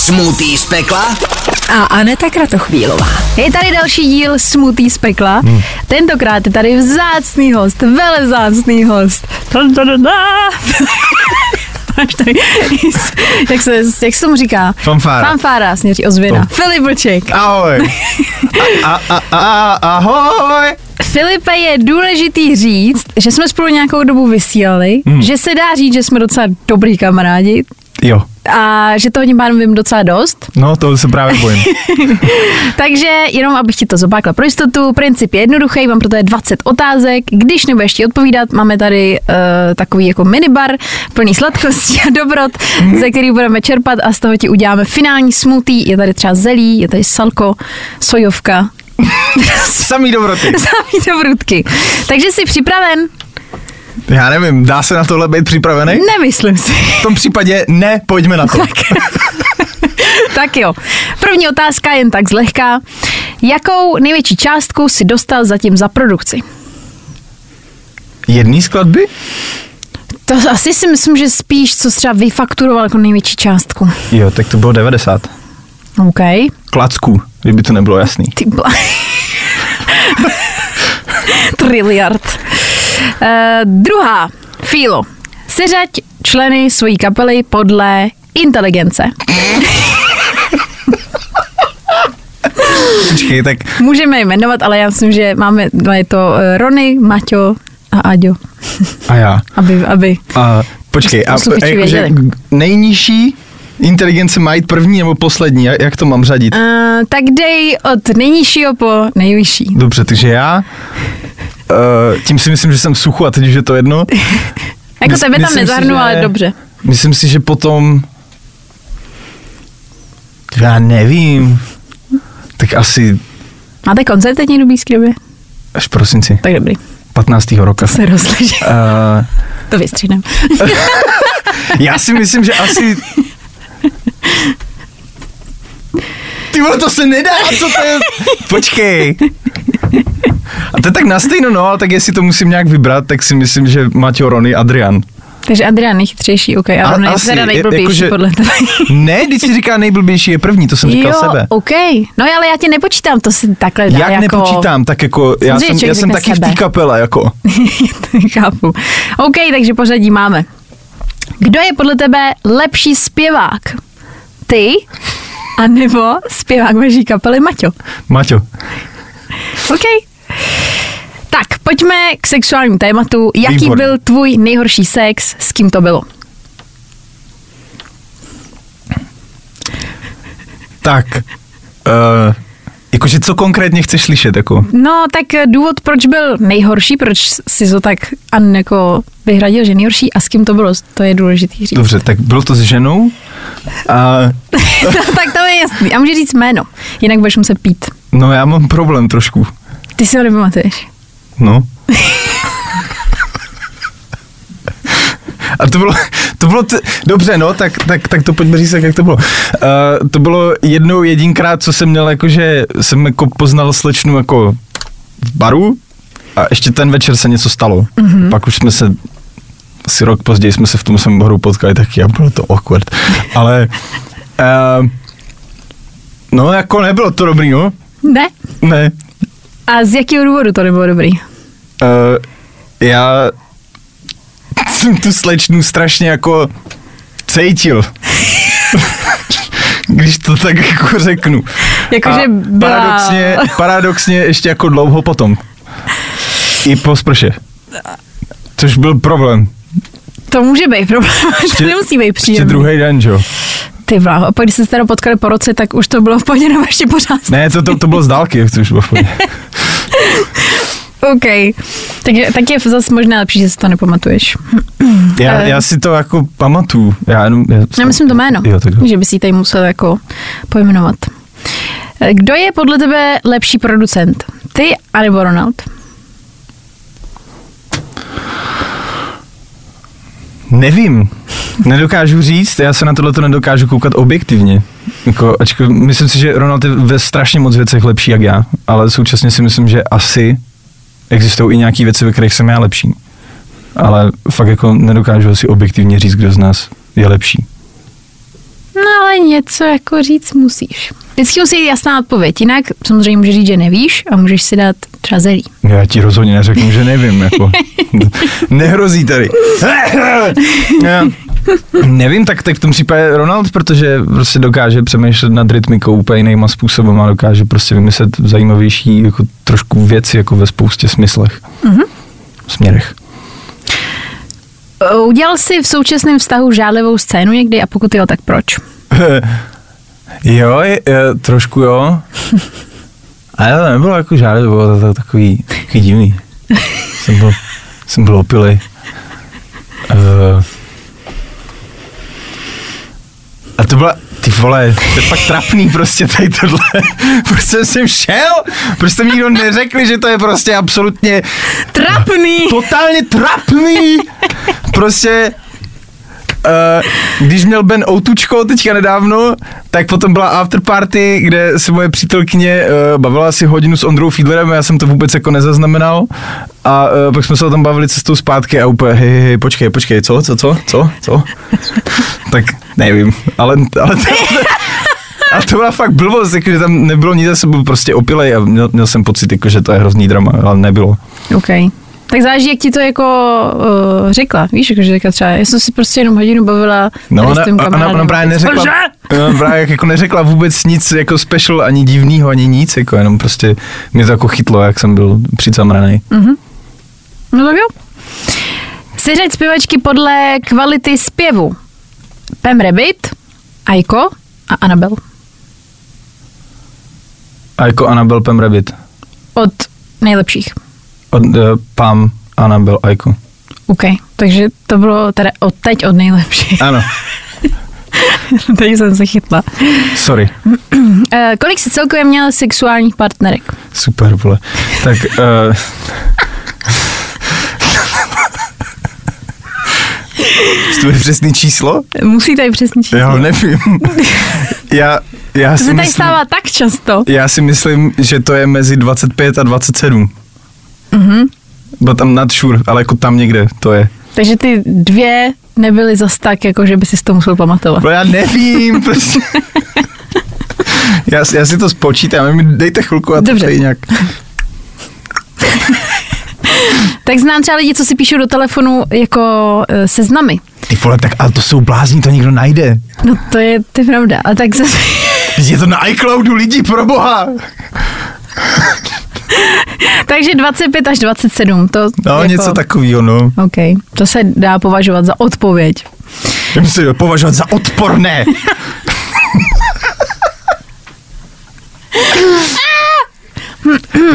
Smoothie z Pekla a Aneta Kratochvílová. Je tady další díl Smoothie z Pekla. Tentokrát je tady vzácný host, velevzácný host. Tady, jak se tomu říká? Fanfára. Fanfára, směří ozvěna. Filip Vlček. Ahoj. Ahoj. Filipe, je důležitý říct, že jsme spolu nějakou dobu vysílali, že se dá říct, že jsme docela dobrý kamarádi. Jo. A že toho tím pádem vím docela dost. No, to se právě bojím. Takže jenom abych ti to zopákla pro jistotu, princip je jednoduchý, mám pro to 20 otázek, když nebudeš ti odpovídat, máme tady takový jako minibar plný sladkostí a dobrot, ze který budeme čerpat a z toho ti uděláme finální smoothie, je tady třeba zelí, je tady salko, sojovka. Samý dobrutky. Takže jsi připraven? Já nevím, dá se na tohle být připravený? Nemyslím si. V tom případě ne, pojďme na to. Tak jo. První otázka, jen tak zlehká. Jakou největší částku si dostal zatím za produkci? Jedný skladby? To asi si myslím, že spíš, co třeba vyfakturoval jako největší částku. Jo, tak to bylo 90. OK. Klacků, kdyby to nebylo jasný. Ty byla... Triliard. Druhá, Fílo, seřaď členy svojí kapely podle inteligence. Počkej, tak... Můžeme je jmenovat, ale já myslím, že máme, je to Rony, Maťo a Aďo. A já. Aby. Počkej, jakože nejnižší inteligence mají první nebo poslední, jak to mám řadit? Tak dej od nejnižšího po nejvyšší. Dobře, takže já... tím si myslím, že jsem suchu a teď už je to jedno. Jako tebe tam nezahrnu, ale dobře. Myslím si, že potom... Já nevím. Tak asi... Máte koncert teď někdo blízký době? Až v prosinci. Tak dobrý. 15. roka. To se rozleží. To vystříhneme. Já si myslím, že asi... Ty vole, to se nedá, co to je? Počkej. A to je tak nastejno, no, ale tak jestli to musím nějak vybrat, tak si myslím, že Maťo, Rony, Adrian. Takže Adrian nejchytřejší, OK, a Rony je teda nejblbější jako, podle tebe. Ne, když si říká nejblbější je první, to jsem říkal sebe. Jo, OK, no ale já tě nepočítám, to si takhle dá jak jako... Jak nepočítám, tak jako, já jsem taky sebe. V té kapele, jako. Chápu. OK, takže pořadí máme. Kdo je podle tebe lepší zpěvák? Ty? A nebo zpěvák vaší kapely Maťo? Maťo. OK. Tak, pojďme k sexuálnímu tématu. Jaký byl tvůj nejhorší sex? S kým to bylo? Tak, jakože co konkrétně chceš slyšet? Jako? No, tak důvod, proč byl nejhorší, proč jsi to tak jako vyhradil, že nejhorší a s kým to bylo, to je důležitý říct. Dobře, tak bylo to s ženou? A... No, tak to je jasný. A můžeš říct jméno, jinak budeš muset pít. No, já mám problém trošku. Ty si ho nepamatuješ. No. A to bylo dobře, no, tak to pojďme říct, jak to bylo. To bylo jednou jedinkrát, co jsem měl, jakože jsem jako poznal slečnu jako v baru a ještě ten večer se něco stalo. Mm-hmm. Pak už jsme se, asi rok později jsme se v tom samém baru potkali, tak já bylo to awkward. Ale, no, jako nebylo to dobrý, no. Ne? Ne. A z jakého důvodu to nebylo dobrý? Já jsem tu slečnu strašně jako cítil. Když to tak jako řeknu. Jakože byla... Paradoxně ještě jako dlouho potom. I po sprše. Což byl problém. To může být problém, to nemusí být příjemný. Ještě druhý den, jo. Ty vláho, a pak když jste se teda potkali po roce, tak už to bylo v pohodě, nebo ještě pořád? Ne, to bylo z dálky, to už bylo v pohodě. OK, tak je zase možná lepší, že si to nepamatuješ. Já si to jako pamatuju. Já myslím to jméno, jo, že bys jí tady musel jako pojmenovat. Kdo je podle tebe lepší producent? Ty anebo Ronald? Nevím, nedokážu říct, já se na tohleto nedokážu koukat objektivně. Jako, myslím si, že Ronald je ve strašně moc věcech lepší jak já, ale současně si myslím, že asi existují i nějaké věci, ve kterých jsem já lepší. Ale fakt jako nedokážu si objektivně říct, kdo z nás je lepší. No ale něco jako říct musíš. Vždycky musí jít jasná odpověď, jinak samozřejmě můžeš říct, že nevíš a můžeš si dát třeba zelí. Já ti rozhodně neřeknu, že nevím, jako. Nehrozí tady. Nevím, tak v tom případě Ronald, protože prostě dokáže přemýšlet nad rytmikou úplně jinýma způsobem a dokáže prostě vymyslet zajímavější jako trošku věci jako ve spoustě smyslech. Mm-hmm. Směrech. Udělal jsi v současném vztahu žádlivou scénu někdy a pokud jo, tak proč? Jo, trošku jo. Ale to nebylo jako žádlivé, bylo to takový divný. Jsem byl opilej. A to byla, ty vole, to je fakt trapný prostě tady tohle, prostě jsem šel, prostě mi nikdo neřekli, že to je prostě absolutně trapný, totálně trapný, prostě, když měl Ben Outučko teďka nedávno, tak potom byla afterparty, kde se moje přítelkyně bavila asi hodinu s Ondrou Fidlerem a já jsem to vůbec jako nezaznamenal a pak jsme se o tom bavili cestou zpátky a úplně hej, počkej, co? Tak nevím, ale to byla fakt blbost, jako, že tam nebylo nic, jsem byl prostě opilej a měl jsem pocit, jako, že to je hrozný drama, ale nebylo. Okay. Tak záleží, jak ti to jako řekla, víš, jakože řekla třeba, já jsem si prostě jenom hodinu bavila s tím kamarádem. Ona právě neřekla, jako neřekla vůbec nic jako special, ani divnýho, ani nic, jako jenom prostě mě to jako chytlo, jak jsem byl přicamranej. Mm-hmm. No tak jo. Seřaď zpěvačky podle kvality zpěvu. Pemrebit, Aiko a Anabel. Aiko, Anabel, Pemrebit. Od nejlepších. Od Pam, Anabel, Aiko. OK, takže to bylo teda od nejlepších. Ano. Teď jsem se chytla. Sorry. Kolik jsi celkově měl sexuálních partnerek? Super, vole. Tak... To je přesný číslo? Musí tady přesný číslo. Já nevím. Já si myslím... To se tady stává tak často. Já si myslím, že to je mezi 25 a 27. Mhm. Byl tam not sure, ale jako tam někde to je. Takže ty dvě nebyly zas tak, jako že by si to musel pamatovat. No já nevím, prostě. já si to spočítám, dejte chvilku a to přeji nějak. Tak znám třeba lidi, co si píšou do telefonu jako seznamy. Ty vole, tak ale to jsou blázni, to někdo najde. No to je pravda, ale tak zase... Je to na iCloudu lidi, proboha! Takže 25 až 27. To no, jako... něco takovýho, no. OK, to se dá považovat za odpověď. Já myslím, že považovat za odporné.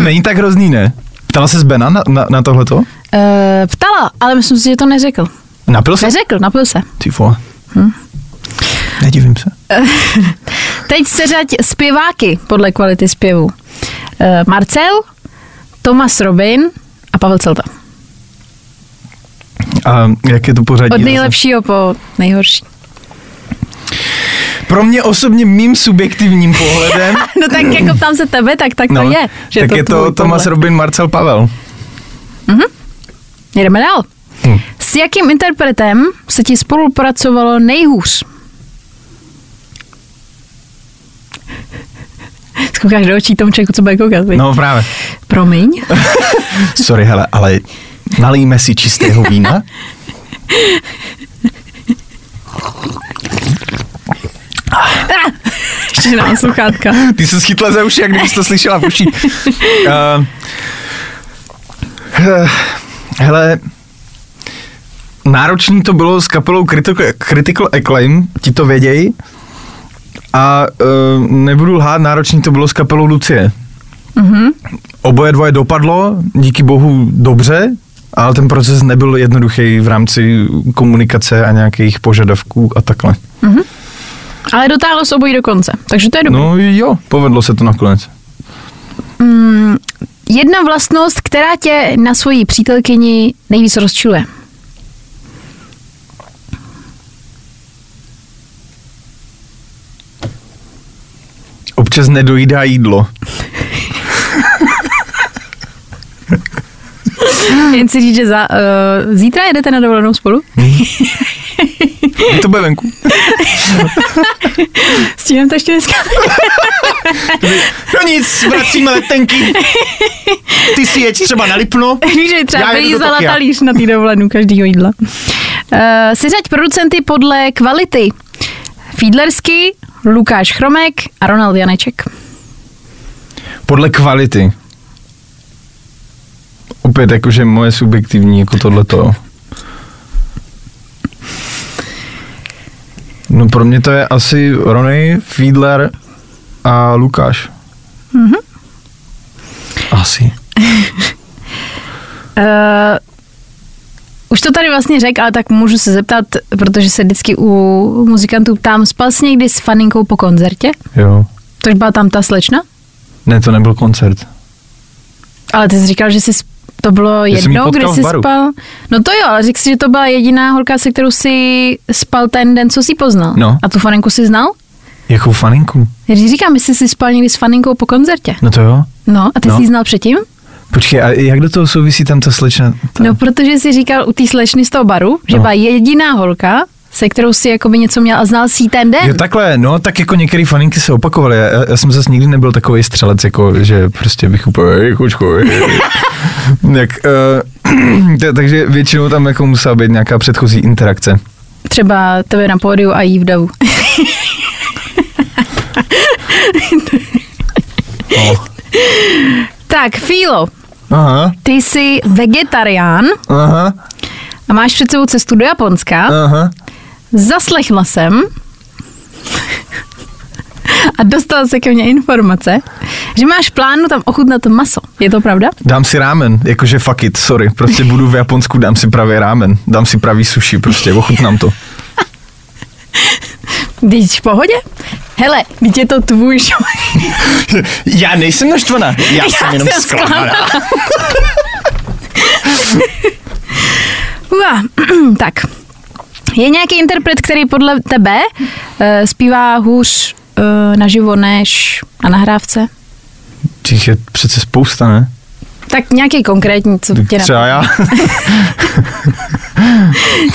Není tak hrozný, ne? Ptala ses Bena na tohleto? Ptala, ale myslím si, že to neřekl. Napil se? Neřekl, napil se. Ty vole. Nedivím se. Teď seřaď zpěváky podle kvality zpěvu. Marcel, Thomas Robin a Pavel Celta. A jak je to pořadí? Od nejlepšího po nejhorší. Pro mě osobně mým subjektivním pohledem... No tak jako ptám se tebe, tak no, to je. Že tak to je to Thomas Robin, Marcel, Pavel. Mhm. Jdeme dál. S jakým interpretem se ti spolupracovalo nejhůř? Koukáš do očí tomu člověku, co bude koukat, víš? No právě. Promiň. Sorry, hele, ale nalijme si čistého vína. Ještě nám sluchátka. Ty jsi schytla za uši, jak kdybys to slyšela v uši. Hele, náročný to bylo s kapelou Critical Acclaim, ti to věděj. A nebudu lhát, náročný to bylo s kapelou Lucie. Mm-hmm. Oboje dvoje dopadlo, díky bohu dobře, ale ten proces nebyl jednoduchý v rámci komunikace a nějakých požadavků a takhle. Mm-hmm. Ale dotáhlo se obojí do konce, takže to je dobrý. No jo, povedlo se to nakonec. Jedna vlastnost, která tě na svoji přítelkyni nejvíc rozčiluje. Občas nedojídá jídlo. Jen si říct, že zítra jedete na dovolenou spolu? To bude venku. Stíhám to ještě dneska. No nic, vracíme letenky. Ty si jeď třeba na Lipno. Víš, že třeba vyjízdala talíř na tý dovolenou každýho jídla. Seřaď producenty podle kvality. Fidlersky, Lukáš Chromek a Ronald Janeček. Podle kvality. Opět jakože moje subjektivní, jako tohleto. No pro mě to je asi Ronny, Fidler a Lukáš. Mm-hmm. Asi. Už to tady vlastně řekl, ale tak můžu se zeptat, protože se vždycky u muzikantů ptám, spal jsi někdy s faninkou po koncertě? Jo. Tož byla tam ta slečna? Ne, to nebyl koncert. Ale ty jsi říkal, že jsi to bylo jednou, kdy jsi spal. No to jo, ale řekl jsi, že to byla jediná holka, se kterou jsi spal ten den, co jsi poznal. No. A tu faninku jsi znal? Jakou faninku? Když říkám, jestli jsi spal někdy s faninkou po koncertě. No to jo. No a ty jsi ji znal předtím? Počkej, a jak do toho souvisí tam ta slečna? Ta... No protože jsi říkal u té slečny z toho baru, že byla jediná holka, se kterou si jakoby něco měl a znal si ten den. Jo takhle, no tak jako některé faninky se opakovaly. Já jsem zase nikdy nebyl takovej střelec, jako že prostě bych úplně kočko. Takže většinou tam jako musela být nějaká předchozí interakce. Třeba tebe na pódiu a jí v davu. Tak, Fílo, ty jsi vegetarián. Aha. A máš před sebou cestu do Japonska. Aha. Zaslechla jsem a dostala se ke mně informace, že máš plánu tam ochutnat maso. Je to pravda? Dám si rámen, jakože fuck it, sorry. Prostě budu v Japonsku, dám si pravý rámen. Dám si pravý sushi, prostě ochutnám to. Víš, v pohodě? Hele, víš, je to tvůj show. Já nejsem naštvaná, já jsem jenom zklamaná. Tak, je nějaký interpret, který podle tebe zpívá hůř naživo než na nahrávce? Těch je přece spousta, ne? Tak nějaký konkrétní, co tě třeba napadne.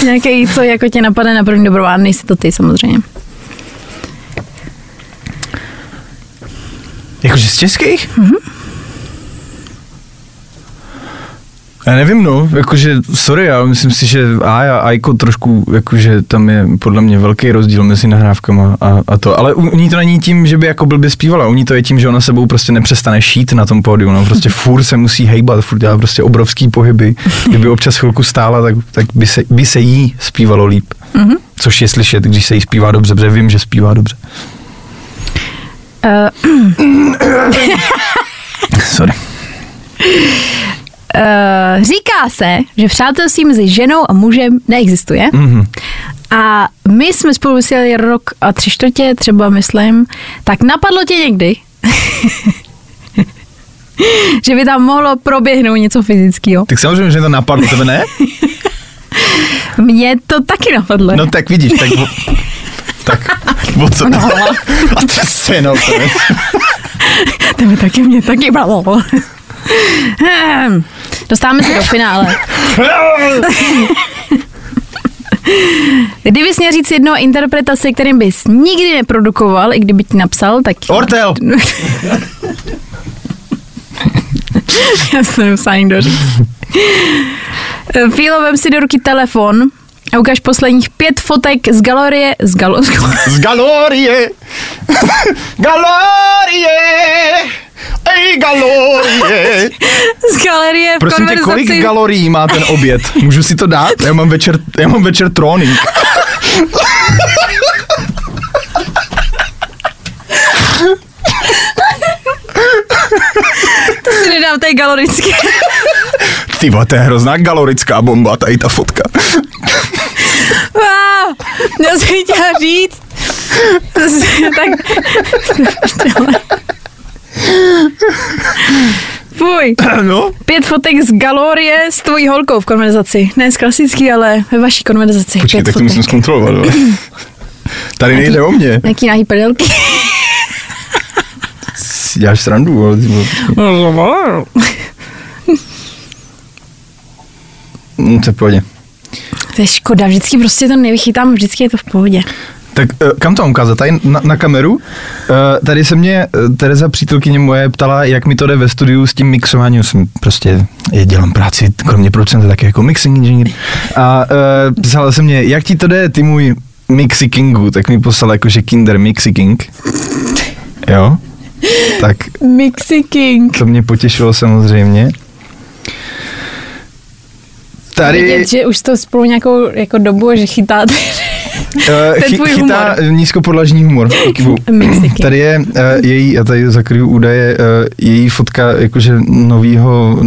Nějaký, co jako tě napadne na první dobrou, a nejsi to ty samozřejmě. Jakože z českých? Mhm. Já nevím, no, jakože, sorry, já myslím si, že Aiko trošku, jakože tam je podle mě velký rozdíl mezi nahrávkama a to, ale u ní to není tím, že by jako blbě zpívala, u ní to je tím, že ona sebou prostě nepřestane šít na tom pódiu, no, prostě furt se musí hejbat, furt dělá prostě obrovský pohyby, kdyby občas chvilku stála, tak by se jí zpívalo líp, mm-hmm. Což je slyšet, když se jí zpívá dobře, protože vím, že zpívá dobře. Sorry. Říká se, že přátelství mezi ženou a mužem neexistuje. Mm-hmm. A my jsme spolu vysílali 1,75 roku třeba, myslím. Tak napadlo tě někdy, že by tam mohlo proběhnout něco fyzického? Tak samozřejmě, že to napadlo, tebe ne? Mně to taky napadlo. No tak vidíš, tak o co? No. A to se jenom to ne. Tebe taky, mě taky bavilo. Dostáváme se do finále. Kdybys měl říct jednoho interpreta, se kterým bys nikdy neprodukoval, i kdyby ti napsal, tak... Ortel! Já jsem nemusela nikdo říct. Fílo, vem si do ruky telefon a ukáž posledních 5 fotek z galerie... Z galerie! Galerie! Ej, galorie! Z galerie v konverzaci. Prosím tě, kolik galorií má ten oběd? Můžu si to dát? Já mám večer trónik. To si nedám, tady galorické. Ty vole, to je hrozná galorická bomba, tady ta fotka. Wow, já jsem chtěla říct. To si tak... Fuj, no? 5 fotek z galerie s tvojí holkou v konverzaci. Ne z klasický, ale ve vaší konverzaci. Počkej, tak to musím zkontrolovat, ale. Tady nejde o mě. Nějaký nahý prdelky. Děláš srandu, ale... To je v pohodě. To je škoda, vždycky prostě to nevychytám, vždycky je to v pohodě. Tak kam to mám ukázat? Tady na kameru? Tady se mě Tereza, přítelkyně moje, ptala, jak mi to jde ve studiu s tím mixováním. Jsem prostě, dělám práci, kromě producenta, taky jako mixing engineer. A psala se mě, jak ti to jde, ty můj Mixi Kingu, tak mi poslal jakože Kinder Mixi King. Jo? Tak. Mixi King. To mě potěšilo samozřejmě. Tady... Vidět, že už to spolu nějakou jako dobu, že chytáte ten tvůj humor. Chytá nízkopodlažní humor. Tady je její, já tady zakryju údaje, její fotka jakože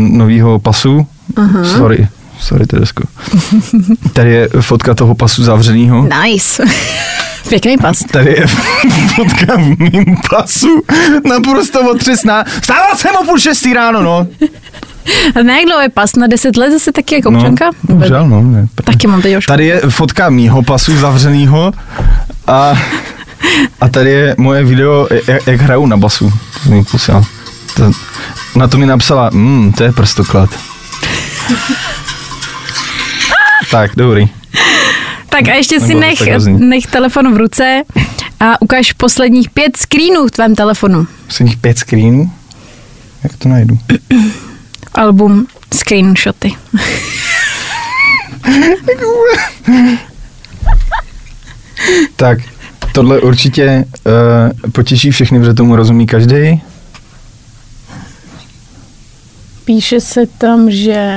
novýho pasu. Aha. Sorry, Teresko. Tady je fotka toho pasu zavřenýho. Nice. Pěkný pas. Tady je fotka v mým pasu. Naprosto otřesná. Vstával jsem o 5:30 ráno, no. A na jak dlouho je pas? Na 10 let zase taky jako občanka? No, žal, no. Ne, taky mám teď oškolu. Tady je fotka mýho pasu zavřenýho a tady je moje video, jak hraju na basu. Na to mi napsala, to je prstoklad. Tak, dobrý. Tak a ještě si nech telefon v ruce a ukáž posledních 5 screenů v tvém telefonu. Posledních 5 screenů? Jak to najdu? Album Screenshoty. Tak, tohle určitě potěší všechny, protože tomu rozumí každý. Píše se tam, že...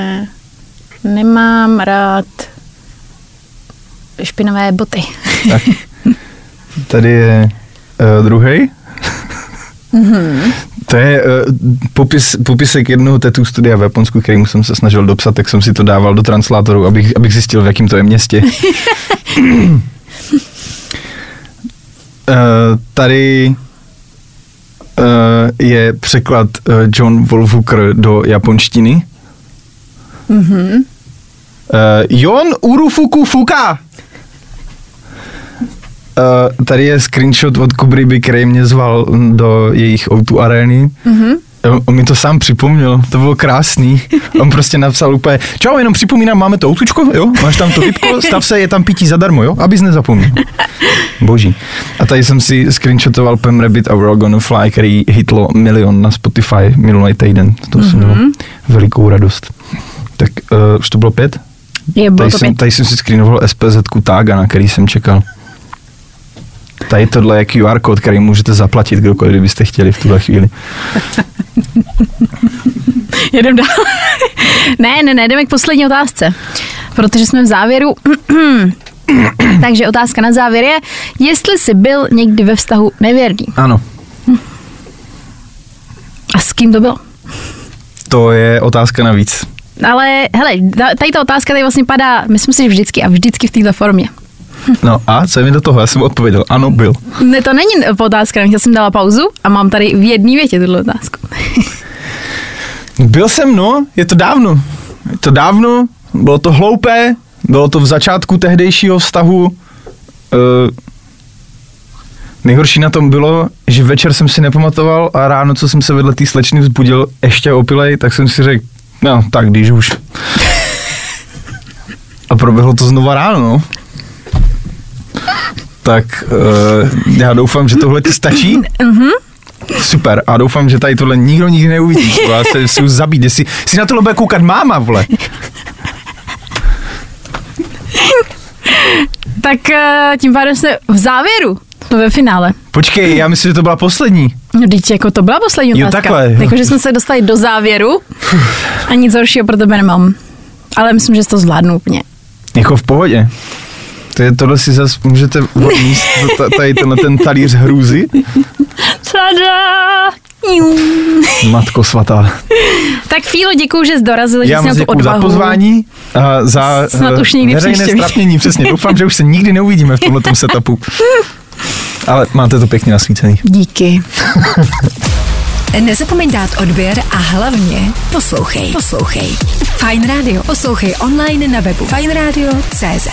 Nemám rád špinavé boty. Tak. Tady je druhej. Mm-hmm. To je popisek jednoho tattoo studia v Japonsku, kterým jsem se snažil dopsat, tak jsem si to dával do translátoru, abych zjistil, v jakém to je městě. Tady je překlad John Wolfhooker do japonštiny. Mm-hmm. Jon Urufuku Fuka. Tady je screenshot od Kubiby, který mě zval do jejich O2 Areny. Mm-hmm. On mi to sám připomněl, to bylo krásný. On prostě napsal úplně, čau, jenom připomínám, máme to outučko, jo? Máš tam to typko, stav se, je tam pití zadarmo, jo? Abys nezapomněl. Boží. A tady jsem si screenshotoval Pemrebit a World Gonna Fly, který hitlo 1 milion na Spotify minulý týden. To jsem měl velikou radost. Tak už to bylo 5? Tady jsem si screenoval SPZ-ku Tága, na který jsem čekal. Tady tohle je QR kód, který můžete zaplatit kdokoliv, kdybyste chtěli v tuhle chvíli. Jedem dál. Ne, jdeme k poslední otázce, protože jsme v závěru. Takže otázka na závěr je, jestli jsi byl někdy ve vztahu nevěrný. Ano. A s kým to bylo? To je otázka navíc. Ale hele, tady ta otázka tady vlastně padá, myslím si, že vždycky a vždycky v této formě. No a co je mi do toho? Já jsem odpověděl, ano, byl. Ne, to není otázka, já jsem dala pauzu a mám tady v jedné větě tuto otázku. Byl jsem, no, je to dávno, bylo to hloupé, bylo to v začátku tehdejšího vztahu. Nejhorší na tom bylo, že večer jsem si nepamatoval a ráno, co jsem se vedle té slečny vzbudil ještě opilej, tak jsem si řekl, no, tak když už. A proběhlo to znova ráno, no. Tak já doufám, že tohle ti stačí. Super, a doufám, že tady tohle nikdo nikdy neuvidí. Já se už zabít, jestli si na tohle bude koukat máma, vole. Tak tím pádem se v závěru, to ve finále. Počkej, já myslím, že to byla poslední. No teď jako to byla poslední otázka. Jo, takhle. Jo. Jako, že jsme se dostali do závěru a nic horšího pro tebe nemám. Ale myslím, že jsi to zvládnu úplně. Jako v pohodě. Tohle si zase můžete odníst tady tenhle ten talíř hrůzy. Tada! Matko svatá. Tak Fílo, děkuju, že jsi dorazil, že jsi měl tu odvahu. Já moc děkuju za pozvání, za veřejné ztrapnění, přesně. Doufám, že už se nikdy neuvidíme v tomhletom setupu. Ale máte to pěkně nasvícený. Díky. Nezapomeň dát odběr a hlavně poslouchej. Fajn Radio. Poslouchej online na webu fajnradio.cz.